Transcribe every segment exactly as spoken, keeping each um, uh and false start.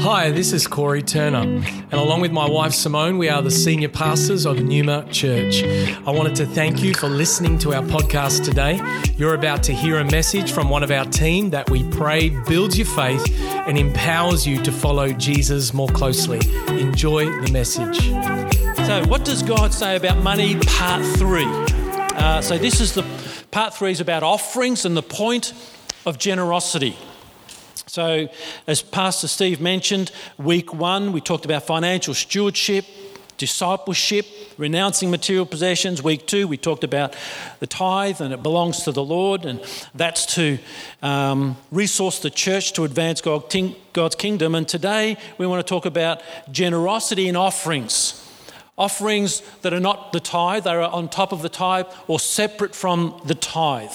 Hi, this is Corey Turner, and along with my wife Simone, we are the senior pastors of Numa Church. I wanted to thank you for listening to our podcast today. You're about to hear a message from one of our team that we pray builds your faith and empowers you to follow Jesus more closely. Enjoy the message. So, what does God say about money? Part three. Uh, so, this is the part three is about offerings and the point of generosity. So, as Pastor Steve mentioned, week one, we talked about financial stewardship, discipleship, renouncing material possessions. Week two, we talked about the tithe and it belongs to the Lord, and that's to um, resource the church to advance God's kingdom. And today, we want to talk about generosity in offerings. Offerings that are not the tithe, they are on top of the tithe or separate from the tithe.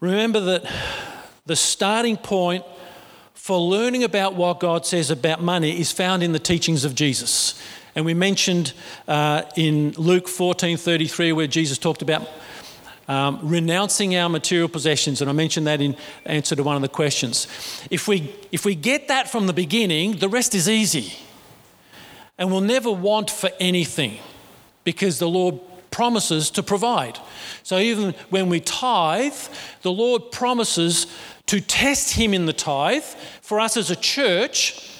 Remember that the starting point for learning about what God says about money is found in the teachings of Jesus. And we mentioned uh, in Luke fourteen thirty-three where Jesus talked about um, renouncing our material possessions, and I mentioned that in answer to one of the questions. If we, if we get that from the beginning, the rest is easy. And we'll never want for anything because the Lord promises to provide. So even when we tithe, the Lord promises to test him in the tithe for us as a church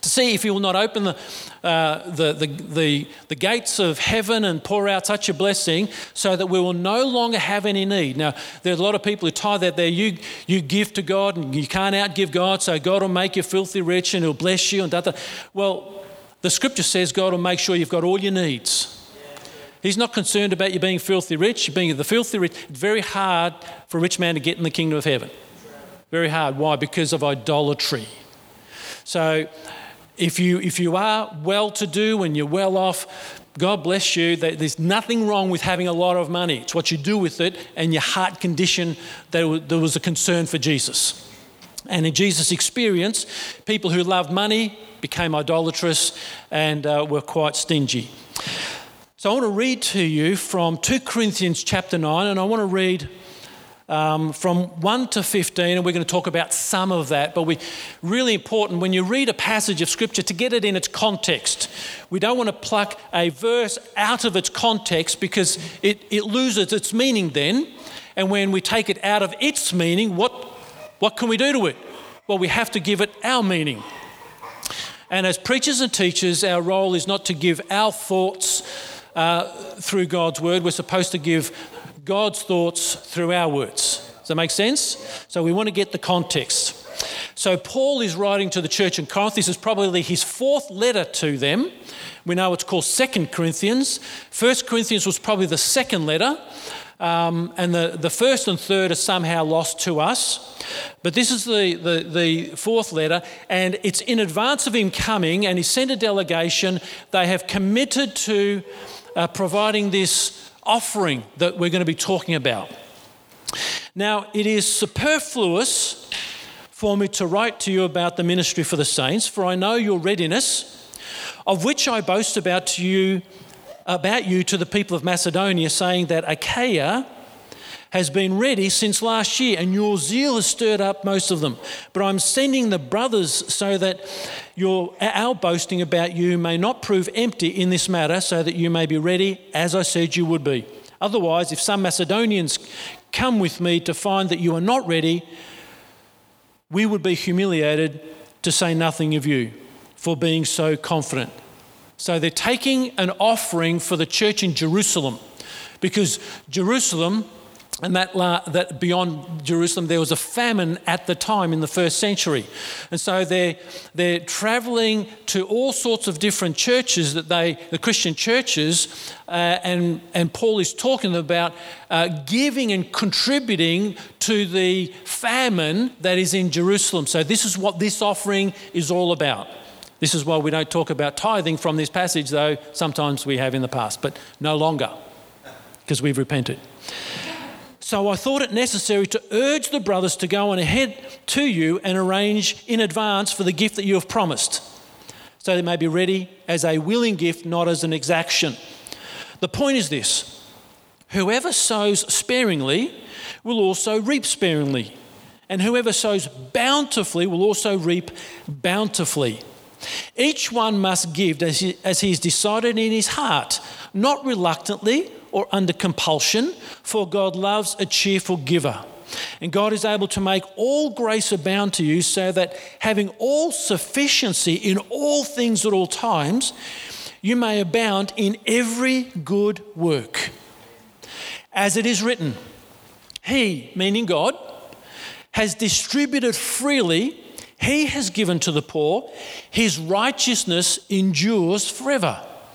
to see if he will not open the, uh, the, the, the, the gates of heaven and pour out such a blessing so that we will no longer have any need. Now, there's a lot of people who tithe out there. You, you give to God and you can't outgive God, so God will make you filthy rich and he'll bless you. and da, da. Well, the scripture says God will make sure you've got all your needs. He's not concerned about you being filthy rich, you being the filthy rich. It's very hard for a rich man to get in the kingdom of heaven. Very hard. Why? Because of idolatry. So if you if you are well-to-do and you're well-off, God bless you. There's nothing wrong with having a lot of money. It's what you do with it and your heart condition. There was a concern for Jesus. And in Jesus' experience, people who loved money became idolatrous and uh, were quite stingy. So I want to read to you from two Corinthians chapter nine, and I want to read um, from one to fifteen, and we're going to talk about some of that, but we really important when you read a passage of Scripture to get it in its context. We don't want to pluck a verse out of its context because it, it loses its meaning then, and when we take it out of its meaning, what, what can we do to it? Well, we have to give it our meaning. And as preachers and teachers, our role is not to give our thoughts Uh, through God's word. We're supposed to give God's thoughts through our words. Does that make sense? So we want to get the context. So Paul is writing to the church in Corinth. This is probably his fourth letter to them. We know it's called two Corinthians. First Corinthians was probably the second letter. Um, and the, the first and third are somehow lost to us. But this is the, the, the fourth letter, and it's in advance of him coming, and he sent a delegation. They have committed to Uh, providing this offering that we're going to be talking about. Now, it is superfluous for me to write to you about the ministry for the saints, for I know your readiness, of which I boast about to you, about you to the people of Macedonia, saying that Achaia has been ready since last year, and your zeal has stirred up most of them. But I'm sending the brothers so that your our boasting about you may not prove empty in this matter, so that you may be ready, as I said you would be. Otherwise, if some Macedonians come with me to find that you are not ready, we would be humiliated, to say nothing of you, for being so confident. So they're taking an offering for the church in Jerusalem, because Jerusalem... And that, la- that beyond Jerusalem, there was a famine at the time in the first century. And so they're, they're travelling to all sorts of different churches, that they, the Christian churches, uh, and, and Paul is talking about uh, giving and contributing to the famine that is in Jerusalem. So this is what this offering is all about. This is why we don't talk about tithing from this passage, though sometimes we have in the past, but no longer, because we've repented. So I thought it necessary to urge the brothers to go on ahead to you and arrange in advance for the gift that you have promised, so they may be ready as a willing gift, not as an exaction. The point is this: whoever sows sparingly will also reap sparingly, and whoever sows bountifully will also reap bountifully. Each one must give as he, as he has decided in his heart, not reluctantly or under compulsion, for God loves a cheerful giver. And God is able to make all grace abound to you, so that having all sufficiency in all things at all times, you may abound in every good work. As it is written, He, meaning God, has distributed freely, He has given to the poor, His righteousness endures forever.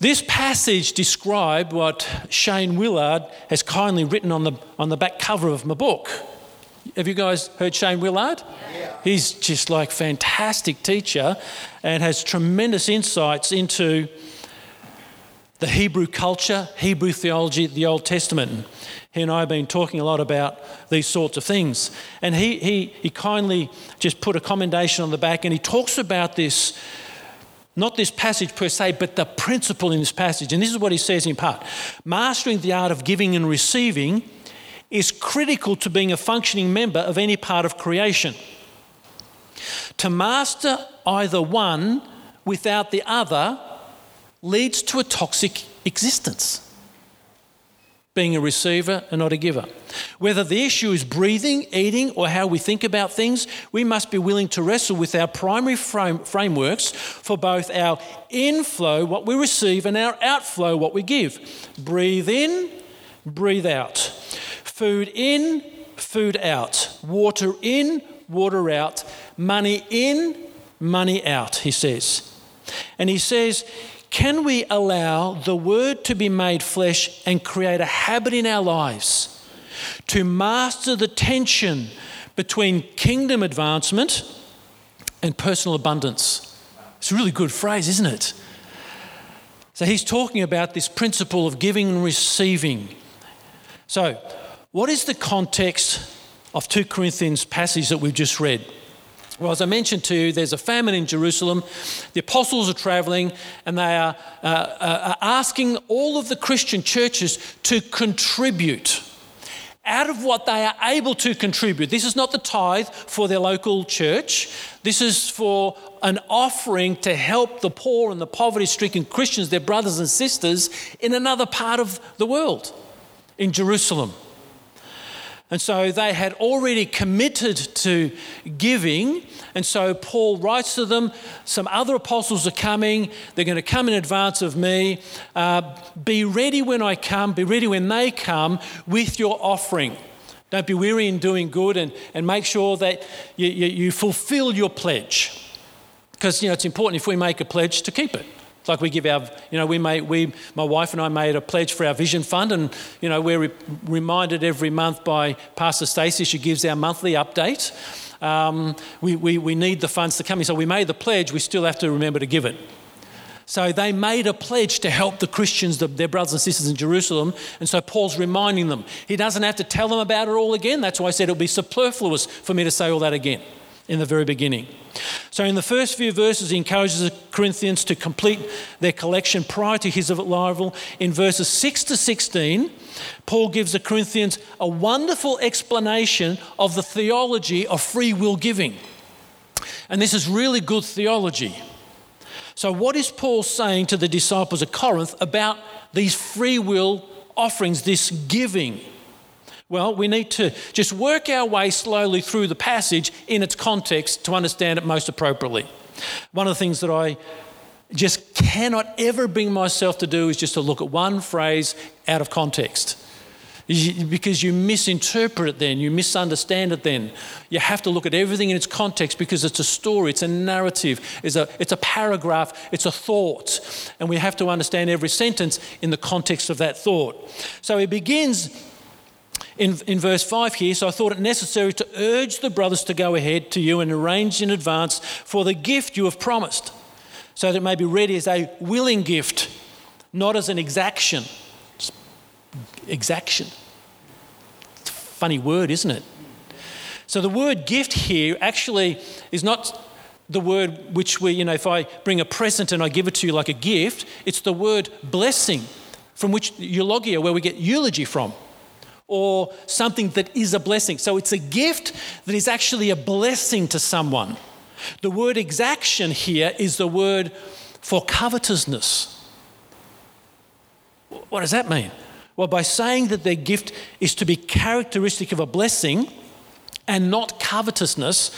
This passage describes what Shane Willard has kindly written on the on the back cover of my book. Have you guys heard Shane Willard? Yeah. He's just like fantastic teacher and has tremendous insights into the Hebrew culture, Hebrew theology, the Old Testament. He and I have been talking a lot about these sorts of things. And he he he kindly just put a commendation on the back, and he talks about this, not this passage per se, but the principle in this passage. And this is what he says in part. Mastering the art of giving and receiving is critical to being a functioning member of any part of creation. To master either one without the other leads to a toxic existence, being a receiver and not a giver. Whether the issue is breathing, eating, or how we think about things, we must be willing to wrestle with our primary frame, frameworks for both our inflow, what we receive, and our outflow, what we give. Breathe in, breathe out. Food in, food out. Water in, water out. Money in, money out, he says. And he says, can we allow the word to be made flesh and create a habit in our lives to master the tension between kingdom advancement and personal abundance? It's a really good phrase, isn't it? So he's talking about this principle of giving and receiving. So what is the context of Second Corinthians passage that we've just read? Well, as I mentioned to you, there's a famine in Jerusalem. The apostles are travelling, and they are, uh, uh, are asking all of the Christian churches to contribute out of what they are able to contribute. This is not the tithe for their local church. This is for an offering to help the poor and the poverty-stricken Christians, their brothers and sisters, in another part of the world, in Jerusalem. And so they had already committed to giving. And so Paul writes to them, some other apostles are coming. They're going to come in advance of me. Uh, be ready when I come. Be ready when they come with your offering. Don't be weary in doing good, and, and make sure that you, you, you fulfill your pledge. Because, you know, it's important if we make a pledge to keep it. Like we give our, you know, we made, we, my wife and I made a pledge for our vision fund, and, you know, we're re- reminded every month by Pastor Stacey, she gives our monthly update. Um, we, we, we need the funds to come in. So we made the pledge, we still have to remember to give it. So they made a pledge to help the Christians, the, their brothers and sisters in Jerusalem, and so Paul's reminding them. He doesn't have to tell them about it all again. That's why I said it would be superfluous for me to say all that again in the very beginning. So in the first few verses, he encourages the Corinthians to complete their collection prior to his arrival. In verses six to sixteen, Paul gives the Corinthians a wonderful explanation of the theology of free will giving. And this is really good theology. So what is Paul saying to the disciples of Corinth about these free will offerings, this giving? Well, we need to just work our way slowly through the passage in its context to understand it most appropriately. One of the things that I just cannot ever bring myself to do is just to look at one phrase out of context, because you misinterpret it then, you misunderstand it then. You have to look at everything in its context, because it's a story, it's a narrative, it's a, it's a paragraph, it's a thought, and we have to understand every sentence in the context of that thought. So it begins in, in verse five here, so I thought it necessary to urge the brothers to go ahead to you and arrange in advance for the gift you have promised, so that it may be ready as a willing gift, not as an exaction. Exaction. It's a funny word, isn't it? So the word gift here actually is not the word which we, you know, if I bring a present and I give it to you like a gift, it's the word blessing, from which eulogia, where we get eulogy from, or something that is a blessing. So it's a gift that is actually a blessing to someone. The word exaction here is the word for covetousness. What does that mean? Well, by saying that their gift is to be characteristic of a blessing and not covetousness,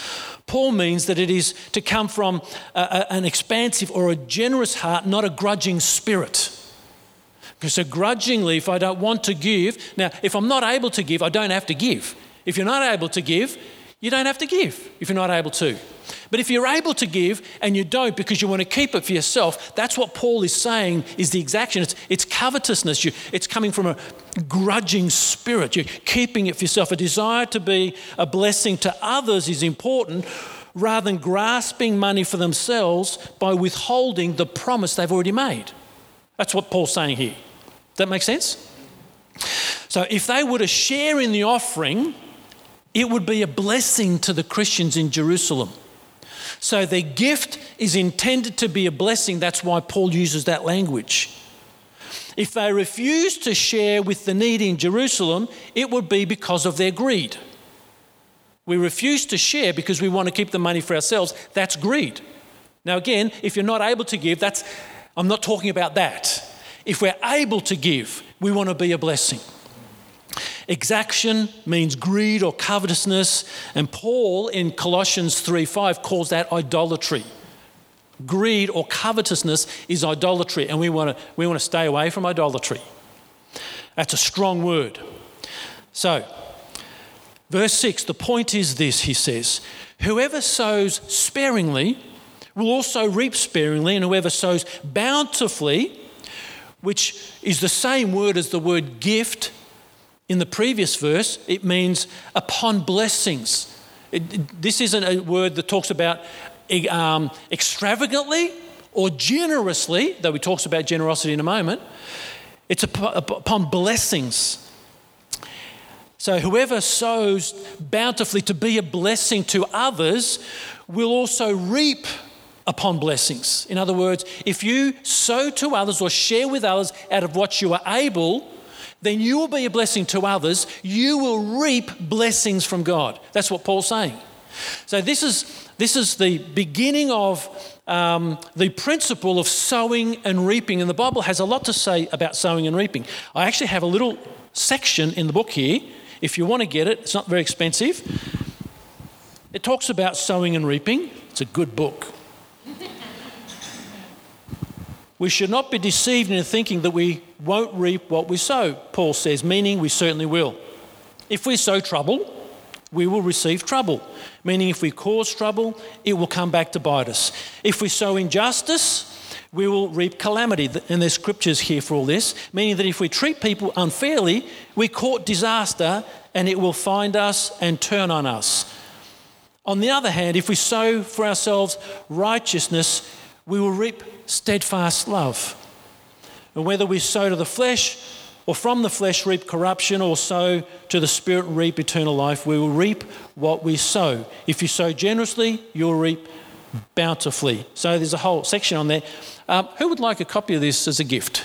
Paul means that it is to come from a, a, an expansive or a generous heart, not a grudging spirit. Because so grudgingly, if I don't want to give, now, if I'm not able to give, I don't have to give. If you're not able to give, you don't have to give if you're not able to. But if you're able to give and you don't because you want to keep it for yourself, that's what Paul is saying is the exaction. It's, it's covetousness. You, it's coming from a grudging spirit. You're keeping it for yourself. A desire to be a blessing to others is important, rather than grasping money for themselves by withholding the promise they've already made. That's what Paul's saying here. Does that make sense? So if they were to share in the offering, it would be a blessing to the Christians in Jerusalem. So their gift is intended to be a blessing. That's why Paul uses that language. If they refuse to share with the needy in Jerusalem, it would be because of their greed. We refuse to share because we want to keep the money for ourselves. That's greed. Now again, if you're not able to give, that's, I'm not talking about that. If we're able to give, we want to be a blessing. Exaction means greed or covetousness, and Paul in Colossians three five calls that idolatry. Greed or covetousness is idolatry, and we want to we want to stay away from idolatry. That's a strong word. So, verse six, the point is this, he says, whoever sows sparingly will also reap sparingly, and whoever sows bountifully, which is the same word as the word gift, in the previous verse, it means upon blessings. It, it, this isn't a word that talks about um, extravagantly or generously, though we talk about generosity in a moment. It's upon, upon blessings. So whoever sows bountifully to be a blessing to others will also reap upon blessings. In other words, if you sow to others or share with others out of what you are able, then you will be a blessing to others. You will reap blessings from God. That's what Paul's saying. So this is this is the beginning of um, the principle of sowing and reaping. And the Bible has a lot to say about sowing and reaping. I actually have a little section in the book here. If you want to get it, it's not very expensive. It talks about sowing and reaping. It's a good book. We should not be deceived into thinking that we won't reap what we sow, Paul says, meaning we certainly will. If we sow trouble, we will receive trouble, meaning if we cause trouble, it will come back to bite us. If we sow injustice, we will reap calamity. And there's scriptures here for all this, meaning that if we treat people unfairly, we court disaster and it will find us and turn on us. On the other hand, if we sow for ourselves righteousness, we will reap steadfast love. And whether we sow to the flesh or from the flesh reap corruption, or sow to the Spirit and reap eternal life, we will reap what we sow. If you sow generously, you'll reap bountifully. So there's a whole section on there. Um, who would like a copy of this as a gift?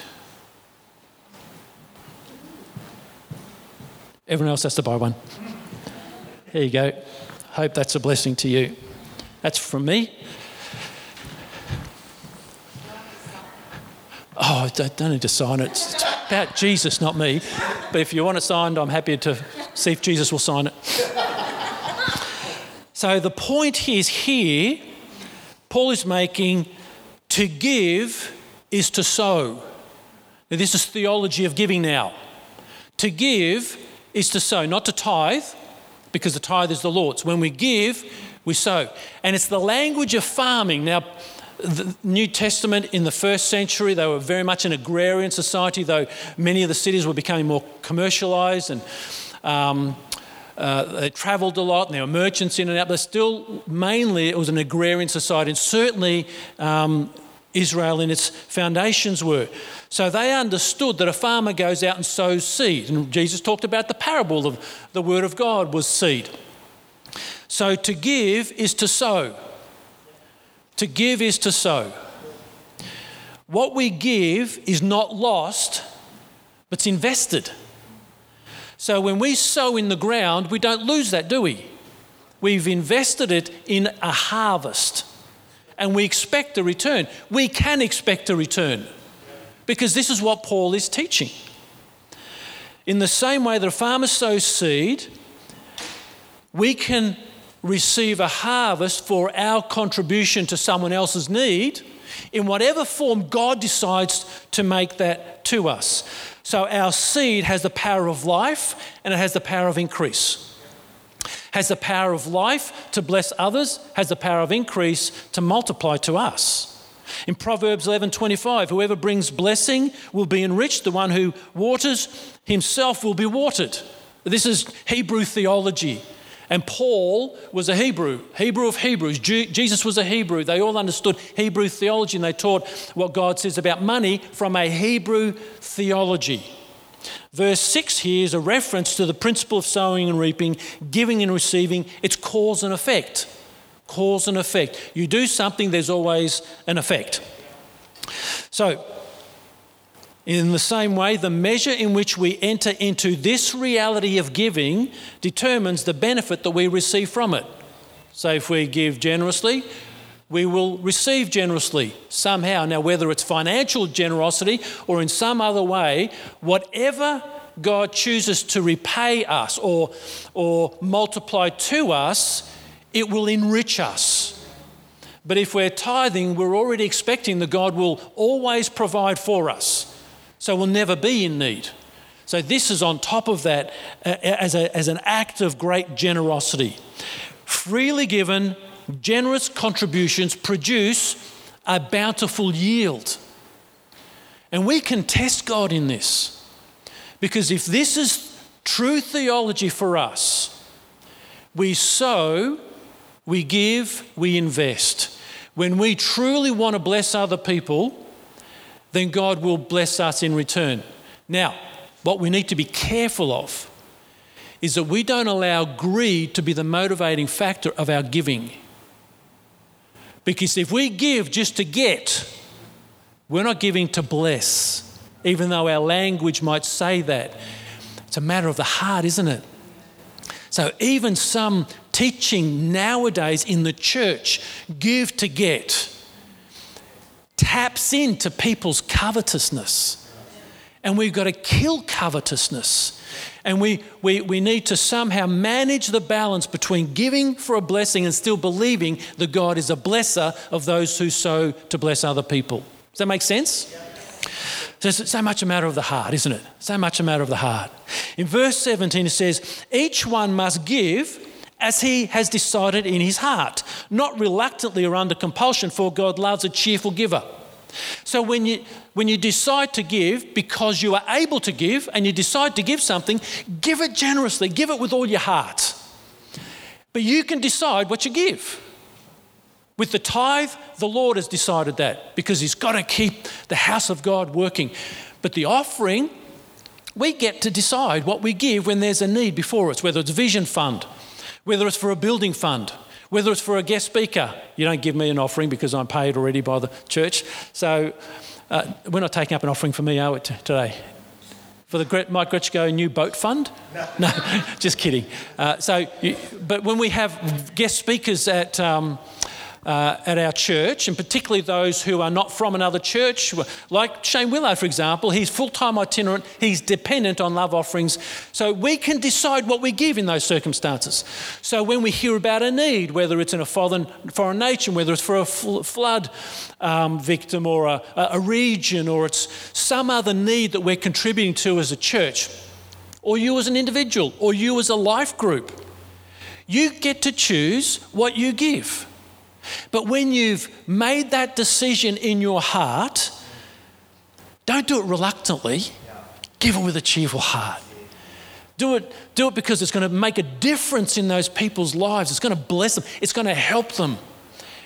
Everyone else has to buy one. There you go. Hope that's a blessing to you. That's from me. Oh, I don't need to sign it. It's about Jesus, not me. But if you want it signed, I'm happy to see if Jesus will sign it. So the point is here, Paul is making, to give is to sow. Now, this is theology of giving now. To give is to sow, not to tithe, because the tithe is the Lord's. When we give, we sow. And it's the language of farming. Now, the New Testament in the first century, they were very much an agrarian society, though many of the cities were becoming more commercialised, and um, uh, they travelled a lot, and there were merchants in and out, but still mainly it was an agrarian society, and certainly um, Israel in its foundations were. So they understood that a farmer goes out and sows seed, and Jesus talked about the parable of the Word of God was seed. So to give is to sow. To give is to sow. What we give is not lost, but it's invested. So when we sow in the ground, we don't lose that, do we? We've invested it in a harvest, and we expect a return. We can expect a return, because this is what Paul is teaching. In the same way that a farmer sows seed, we can receive a harvest for our contribution to someone else's need in whatever form God decides to make that to us. So our seed has the power of life, and it has the power of increase. Has the power of life to bless others, has the power of increase to multiply to us. In Proverbs eleven twenty-five, whoever brings blessing will be enriched. The one who waters himself will be watered. This is Hebrew theology. And Paul was a Hebrew, Hebrew of Hebrews. Jesus was a Hebrew. They all understood Hebrew theology, and they taught what God says about money from a Hebrew theology. Verse six here is a reference to the principle of sowing and reaping, giving and receiving. It's cause and effect. Cause and effect. You do something, there's always an effect. So, in the same way, the measure in which we enter into this reality of giving determines the benefit that we receive from it. So if we give generously, we will receive generously somehow. Now, whether it's financial generosity or in some other way, whatever God chooses to repay us or, or multiply to us, it will enrich us. But if we're tithing, we're already expecting that God will always provide for us. So we'll never be in need. So this is on top of that uh, as, a, as an act of great generosity. Freely given, generous contributions produce a bountiful yield. And we can test God in this, because if this is true theology for us, we sow, we give, we invest. When we truly want to bless other people, then God will bless us in return. Now, what we need to be careful of is that we don't allow greed to be the motivating factor of our giving. Because if we give just to get, we're not giving to bless, even though our language might say that. It's a matter of the heart, isn't it? So even some teaching nowadays in the church, give to get, taps into people's covetousness. And we've got to kill covetousness. And we, we, we need to somehow manage the balance between giving for a blessing and still believing that God is a blesser of those who sow to bless other people. Does that make sense? Yeah. So it's so much a matter of the heart, isn't it? So much a matter of the heart. In verse seventeen it says, each one must give as he has decided in his heart, not reluctantly or under compulsion, for God loves a cheerful giver. So when you when you decide to give because you are able to give, and you decide to give something, give it generously, give it with all your heart. But you can decide what you give. With the tithe, the Lord has decided that, because he's got to keep the house of God working. But the offering, we get to decide what we give when there's a need before us, whether it's vision fund, whether it's for a building fund, whether it's for a guest speaker. You don't give me an offering because I'm paid already by the church. So uh, we're not taking up an offering for me, are we, t- today? For the Mike Gretchko new boat fund? No, no just kidding. Uh, so, you, but when we have guest speakers at um, uh, at our church, and particularly those who are not from another church, like Shane Willard, for example. He's full-time itinerant. He's dependent on love offerings. So we can decide what we give in those circumstances. So when we hear about a need, whether it's in a foreign, foreign nation, whether it's for a fl- flood um, victim or a, a region, or it's some other need that we're contributing to as a church, or you as an individual, or you as a life group, you get to choose what you give. But when you've made that decision in your heart, don't do it reluctantly. Give it with a cheerful heart. Do it, do it because it's going to make a difference in those people's lives. It's going to bless them. It's going to help them.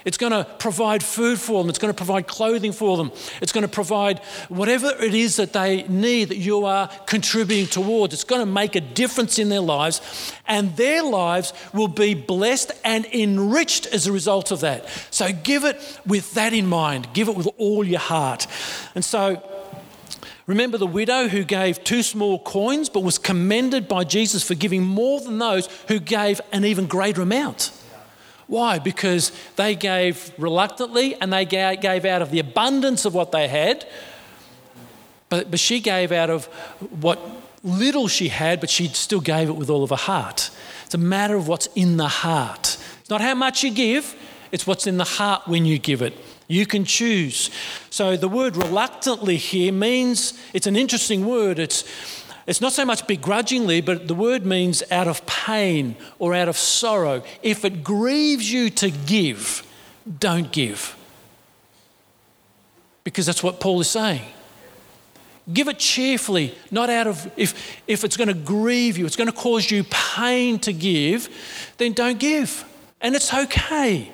It's going to provide food for them. It's going to provide clothing for them. It's going to provide whatever it is that they need that you are contributing towards. It's going to make a difference in their lives, and their lives will be blessed and enriched as a result of that. So give it with that in mind. Give it with all your heart. And so remember the widow who gave two small coins but was commended by Jesus for giving more than those who gave an even greater amount. Why? Because they gave reluctantly and they gave out of the abundance of what they had. But, but she gave out of what little she had, but she still gave it with all of her heart. It's a matter of what's in the heart. It's not how much you give, it's what's in the heart when you give it. You can choose. So the word reluctantly here means, it's an interesting word. It's It's not so much begrudgingly, but the word means out of pain or out of sorrow. If it grieves you to give, don't give. Because that's what Paul is saying. Give it cheerfully, not out of, if, if it's going to grieve you, it's going to cause you pain to give, then don't give. And it's okay.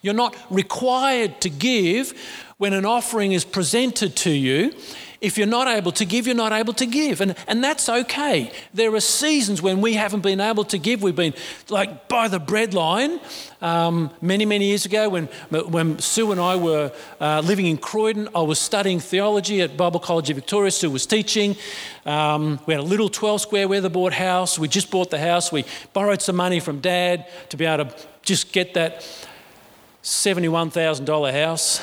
You're not required to give when an offering is presented to you. If you're not able to give, you're not able to give. And, and that's okay. There are seasons when we haven't been able to give. We've been like by the breadline um, many, many years ago when, when Sue and I were uh, living in Croydon. I was studying theology at Bible College of Victoria. Sue was teaching. Um, we had a little twelve square weatherboard house. We just bought the house. We borrowed some money from Dad to be able to just get that seventy-one thousand dollars house.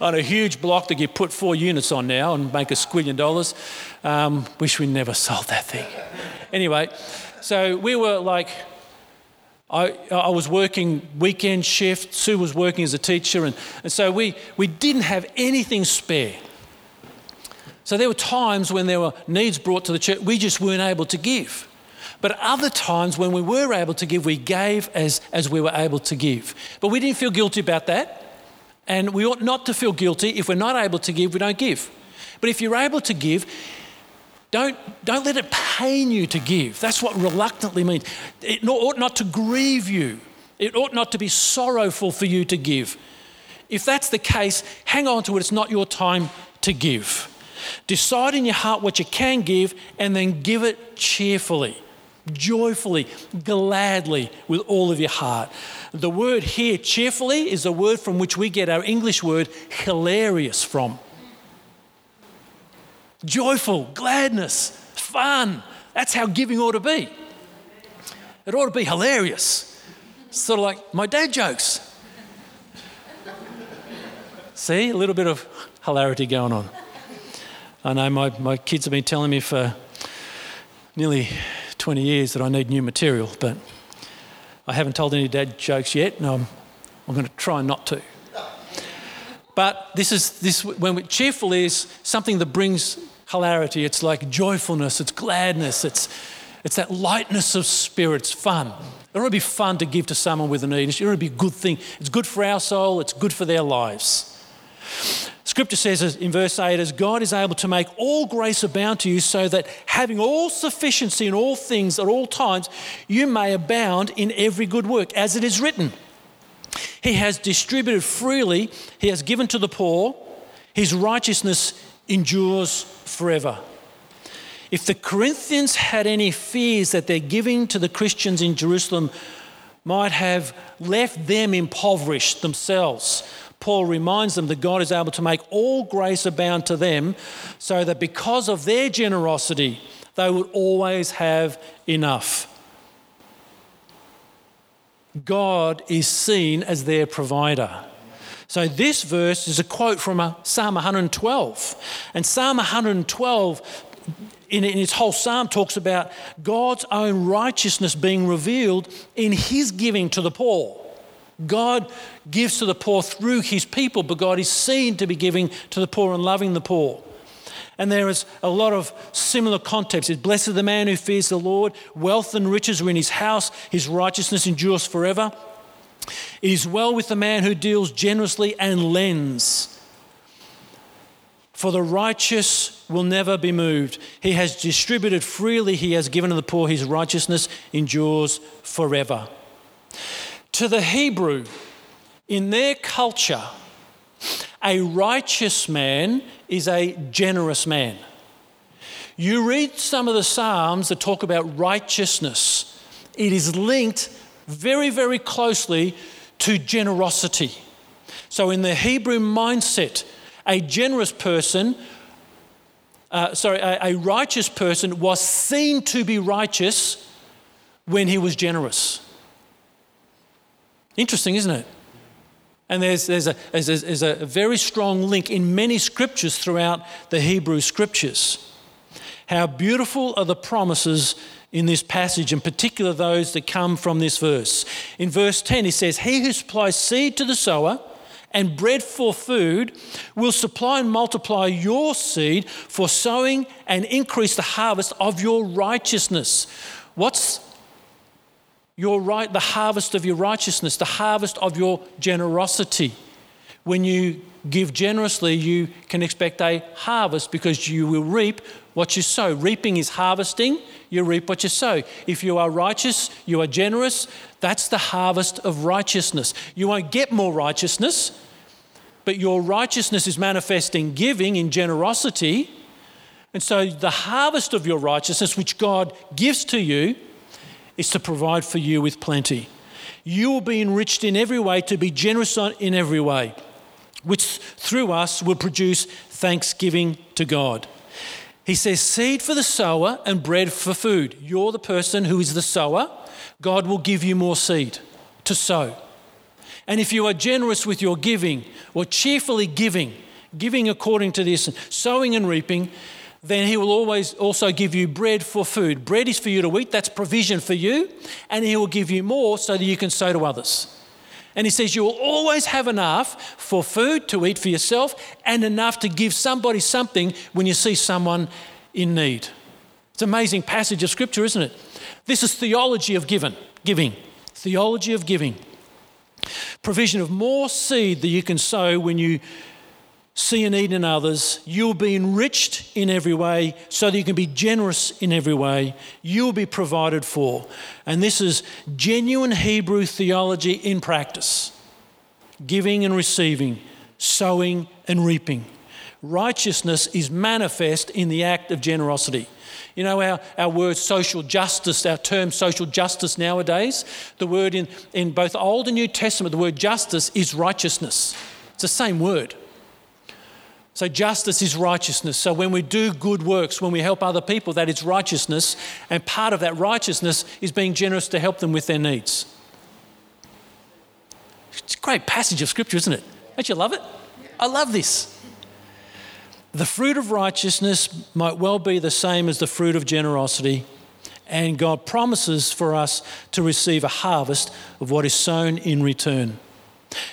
On a huge block that you put four units on now and make a squillion dollars. Um, wish we never sold that thing. Anyway, so we were like, I, I was working weekend shift. Sue was working as a teacher. And, and so we, we didn't have anything spare. So there were times when there were needs brought to the church. We just weren't able to give. But other times when we were able to give, we gave as, as we were able to give. But we didn't feel guilty about that. And we ought not to feel guilty. If we're not able to give, we don't give. But if you're able to give, don't, don't let it pain you to give. That's what reluctantly means. It ought not to grieve you. It ought not to be sorrowful for you to give. If that's the case, hang on to it. It's not your time to give. Decide in your heart what you can give and then give it cheerfully, joyfully, gladly, with all of your heart. The word here, cheerfully, is a word from which we get our English word hilarious from. Joyful, gladness, fun. That's how giving ought to be. It ought to be hilarious. It's sort of like my dad jokes. See, a little bit of hilarity going on. I know my, my kids have been telling me for nearly twenty years that I need new material, but I haven't told any dad jokes yet, and I'm, I'm going to try not to. But this is this when we, cheerful is something that brings hilarity. It's like joyfulness, it's gladness, it's it's that lightness of spirit. It's fun. It ought to be fun to give to someone with a need. It ought to be a good thing. It's good for our soul. It's good for their lives. Scripture says in verse eight, as God is able to make all grace abound to you, so that having all sufficiency in all things at all times, you may abound in every good work, as it is written. He has distributed freely, he has given to the poor, his righteousness endures forever. If the Corinthians had any fears that their giving to the Christians in Jerusalem might have left them impoverished themselves, Paul reminds them that God is able to make all grace abound to them, so that because of their generosity, they would always have enough. God is seen as their provider. So this verse is a quote from a Psalm one twelve. And Psalm one twelve, in, in its whole psalm, talks about God's own righteousness being revealed in his giving to the poor. God gives to the poor through his people, but God is seen to be giving to the poor and loving the poor. And there is a lot of similar concepts. It's blessed the man who fears the Lord. Wealth and riches are in his house. His righteousness endures forever. It is well with the man who deals generously and lends. For the righteous will never be moved. He has distributed freely. He has given to the poor. His righteousness endures forever. To the Hebrew, in their culture, a righteous man is a generous man. You read some of the Psalms that talk about righteousness. It is linked very, very closely to generosity. So in the Hebrew mindset, a generous person, uh, sorry, a, a righteous person was seen to be righteous when he was generous. Interesting, isn't it? And there's, there's, a, there's, there's a very strong link in many scriptures throughout the Hebrew scriptures. How beautiful are the promises in this passage, in particular those that come from this verse. In verse ten, he says, "He who supplies seed to the sower and bread for food will supply and multiply your seed for sowing and increase the harvest of your righteousness." What's Your right, the harvest of your righteousness, the harvest of your generosity. When you give generously, you can expect a harvest because you will reap what you sow. Reaping is harvesting, you reap what you sow. If you are righteous, you are generous, that's the harvest of righteousness. You won't get more righteousness, but your righteousness is manifest in giving, in generosity. And so the harvest of your righteousness, which God gives to you, is to provide for you with plenty. You will be enriched in every way to be generous in every way, which through us will produce thanksgiving to God. He says, seed for the sower and bread for food. You're the person who is the sower. God will give you more seed to sow. And if you are generous with your giving, or cheerfully giving, giving according to this, sowing and reaping, then he will always also give you bread for food. Bread is for you to eat, that's provision for you, and he will give you more so that you can sow to others. And he says you will always have enough for food to eat for yourself and enough to give somebody something when you see someone in need. It's an amazing passage of scripture, isn't it? This is theology of giving, giving, theology of giving. Provision of more seed that you can sow when you see and need in others. You'll be enriched in every way so that you can be generous in every way. You'll be provided for. And this is genuine Hebrew theology in practice. Giving and receiving, sowing and reaping. Righteousness is manifest in the act of generosity. You know, our, our word social justice, our term social justice nowadays, the word in, in both Old and New Testament, the word justice is righteousness. It's the same word. So justice is righteousness. So when we do good works, when we help other people, that is righteousness. And part of that righteousness is being generous to help them with their needs. It's a great passage of scripture, isn't it? Don't you love it? I love this. The fruit of righteousness might well be the same as the fruit of generosity. And God promises for us to receive a harvest of what is sown in return.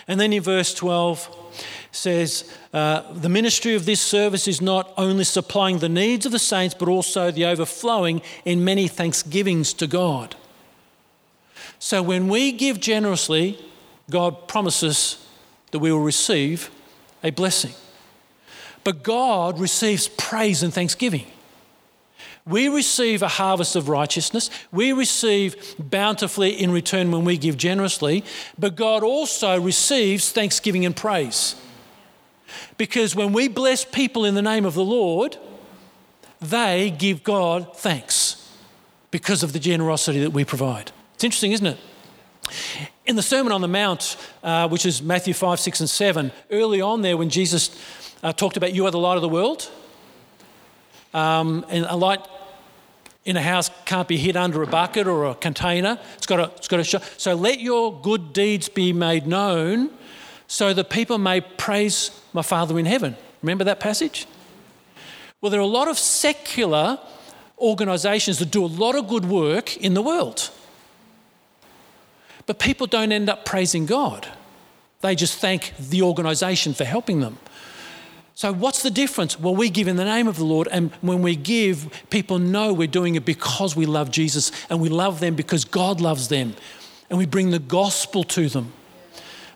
And then in verse twelve, says, uh, the ministry of this service is not only supplying the needs of the saints, but also the overflowing in many thanksgivings to God. So when we give generously, God promises that we will receive a blessing. But God receives praise and thanksgiving. We receive a harvest of righteousness. We receive bountifully in return when we give generously, but God also receives thanksgiving and praise. Because when we bless people in the name of the Lord, they give God thanks because of the generosity that we provide. It's interesting, isn't it? In the Sermon on the Mount, uh, which is Matthew five, six, and seven, early on there when Jesus uh, talked about you are the light of the world, um, and a light in a house can't be hid under a bucket or a container. It's got to, it's got to show. So let your good deeds be made known so that people may praise my Father in heaven. Remember that passage? Well, there are a lot of secular organisations that do a lot of good work in the world. But people don't end up praising God. They just thank the organisation for helping them. So what's the difference? Well, we give in the name of the Lord, and when we give, people know we're doing it because we love Jesus and we love them because God loves them, and we bring the gospel to them.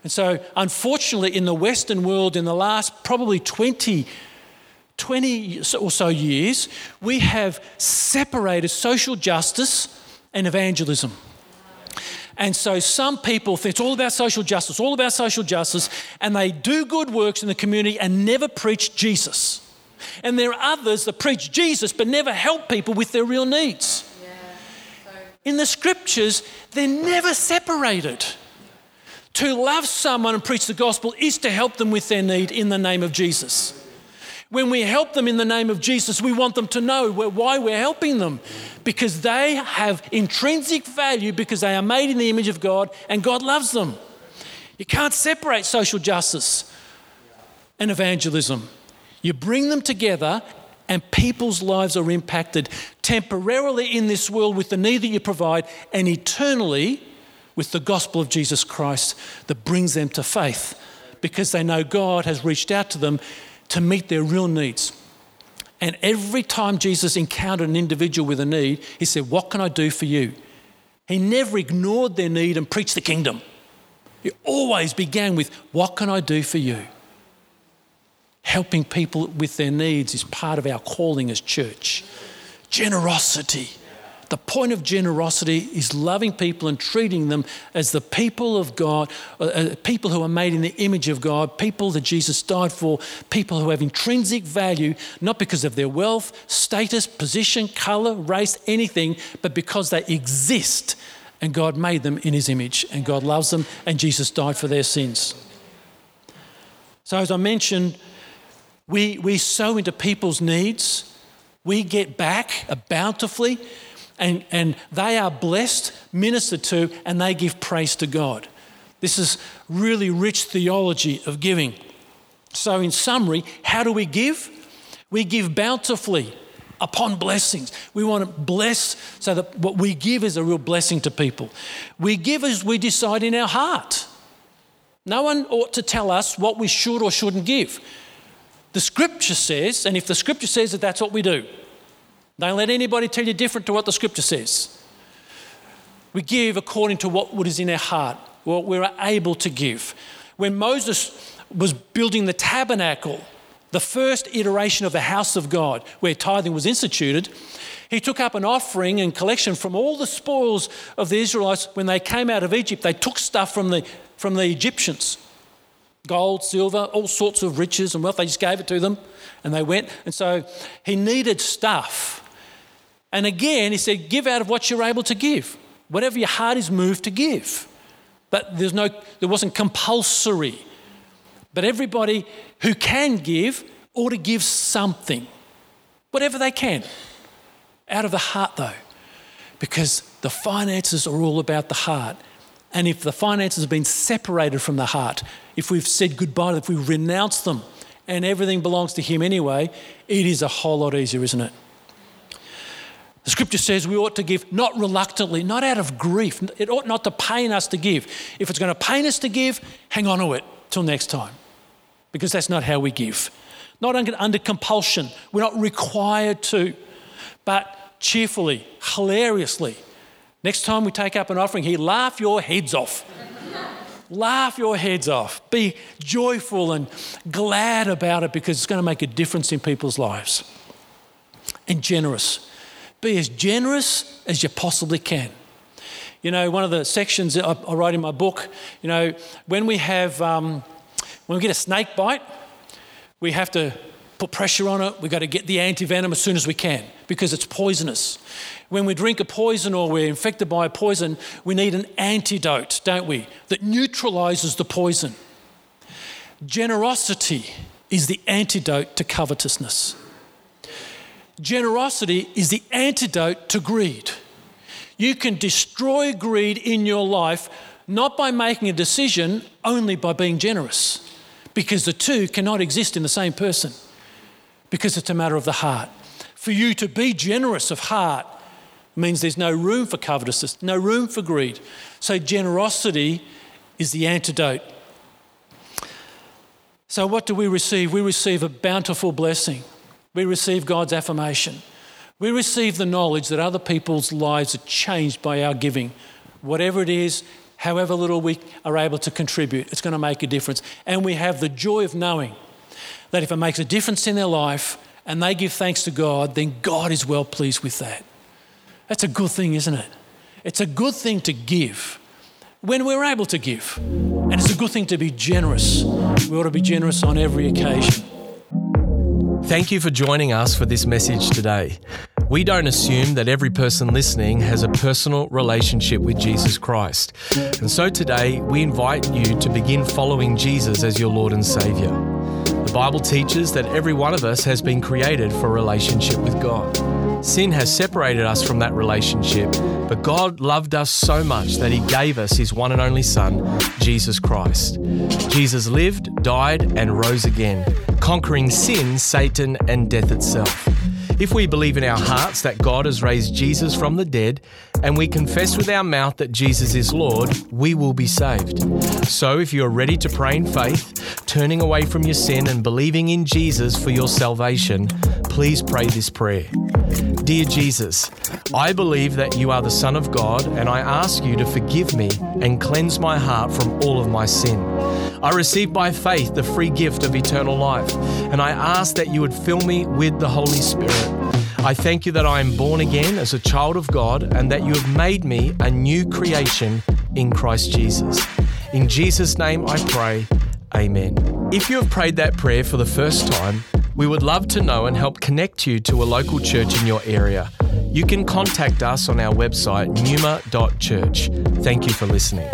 And so unfortunately in the Western world in the last probably twenty, twenty or so years, we have separated social justice and evangelism. And so some people think it's all about social justice, all about social justice, and they do good works in the community and never preach Jesus. And there are others that preach Jesus but never help people with their real needs. Yeah, so. In the scriptures, they're never separated. To love someone and preach the gospel is to help them with their need in the name of Jesus. When we help them in the name of Jesus, we want them to know why we're helping them, because they have intrinsic value because they are made in the image of God and God loves them. You can't separate social justice and evangelism. You bring them together and people's lives are impacted temporarily in this world with the need that you provide, and eternally with the gospel of Jesus Christ that brings them to faith because they know God has reached out to them to meet their real needs. And every time Jesus encountered an individual with a need, he said, "What can I do for you?" He never ignored their need and preached the kingdom. He always began with, "What can I do for you?" Helping people with their needs is part of our calling as church. Generosity. The point of generosity is loving people and treating them as the people of God, uh, people who are made in the image of God, people that Jesus died for, people who have intrinsic value, not because of their wealth, status, position, colour, race, anything, but because they exist and God made them in his image and God loves them and Jesus died for their sins. So as I mentioned, we, we sow into people's needs. We get back bountifully. And, and they are blessed, ministered to, and they give praise to God. This is really rich theology of giving. So in summary, how do we give? We give bountifully upon blessings. We want to bless so that what we give is a real blessing to people. We give as we decide in our heart. No one ought to tell us what we should or shouldn't give. The scripture says, and if the scripture says that, that's what we do. Don't let anybody tell you different to what the scripture says. We give according to what is in our heart, what we're able to give. When Moses was building the tabernacle, the first iteration of the house of God, where tithing was instituted, he took up an offering and collection from all the spoils of the Israelites when they came out of Egypt. They took stuff from the, from the Egyptians. Gold, silver, all sorts of riches and wealth. They just gave it to them and they went. And so he needed stuff. And again, he said, give out of what you're able to give. Whatever your heart is moved to give. But there's no, there wasn't compulsory. But everybody who can give ought to give something. Whatever they can. Out of the heart though. Because the finances are all about the heart. And if the finances have been separated from the heart, if we've said goodbye, if we've renounced them and everything belongs to him anyway, it is a whole lot easier, isn't it? The scripture says we ought to give not reluctantly, not out of grief. It ought not to pain us to give. If it's going to pain us to give, hang on to it till next time, because that's not how we give. Not under, under compulsion. We're not required to, but cheerfully, hilariously. Next time we take up an offering, he laugh your heads off. Laugh your heads off. Be joyful and glad about it because it's going to make a difference in people's lives. And generous. Be as generous as you possibly can. You know, one of the sections I, I write in my book, you know, when we have, um, when we get a snake bite, we have to put pressure on it. We've got to get the antivenom as soon as we can because it's poisonous. When we drink a poison or we're infected by a poison, we need an antidote, don't we, that neutralises the poison. Generosity is the antidote to covetousness. Generosity is the antidote to greed. You can destroy greed in your life, not by making a decision, only by being generous, because the two cannot exist in the same person, because it's a matter of the heart. For you to be generous of heart means there's no room for covetousness, no room for greed. So generosity is the antidote. So what do we receive? We receive a bountiful blessing. We receive God's affirmation. We receive the knowledge that other people's lives are changed by our giving. Whatever it is, however little we are able to contribute, it's going to make a difference. And we have the joy of knowing that if it makes a difference in their life and they give thanks to God, then God is well pleased with that. That's a good thing, isn't it? It's a good thing to give when we're able to give. And it's a good thing to be generous. We ought to be generous on every occasion. Thank you for joining us for this message today. We don't assume that every person listening has a personal relationship with Jesus Christ. And so today, we invite you to begin following Jesus as your Lord and Saviour. The Bible teaches that every one of us has been created for a relationship with God. Sin has separated us from that relationship, but God loved us so much that He gave us His one and only Son, Jesus Christ. Jesus lived, died, and rose again, conquering sin, Satan, and death itself. If we believe in our hearts that God has raised Jesus from the dead, and we confess with our mouth that Jesus is Lord, we will be saved. So if you are ready to pray in faith, turning away from your sin and believing in Jesus for your salvation, please pray this prayer. Dear Jesus, I believe that you are the Son of God, and I ask you to forgive me and cleanse my heart from all of my sin. I receive by faith the free gift of eternal life, and I ask that you would fill me with the Holy Spirit. I thank you that I am born again as a child of God, and that you have made me a new creation in Christ Jesus. In Jesus' name I pray, amen. If you have prayed that prayer for the first time, we would love to know and help connect you to a local church in your area. You can contact us on our website, numa dot church. Thank you for listening.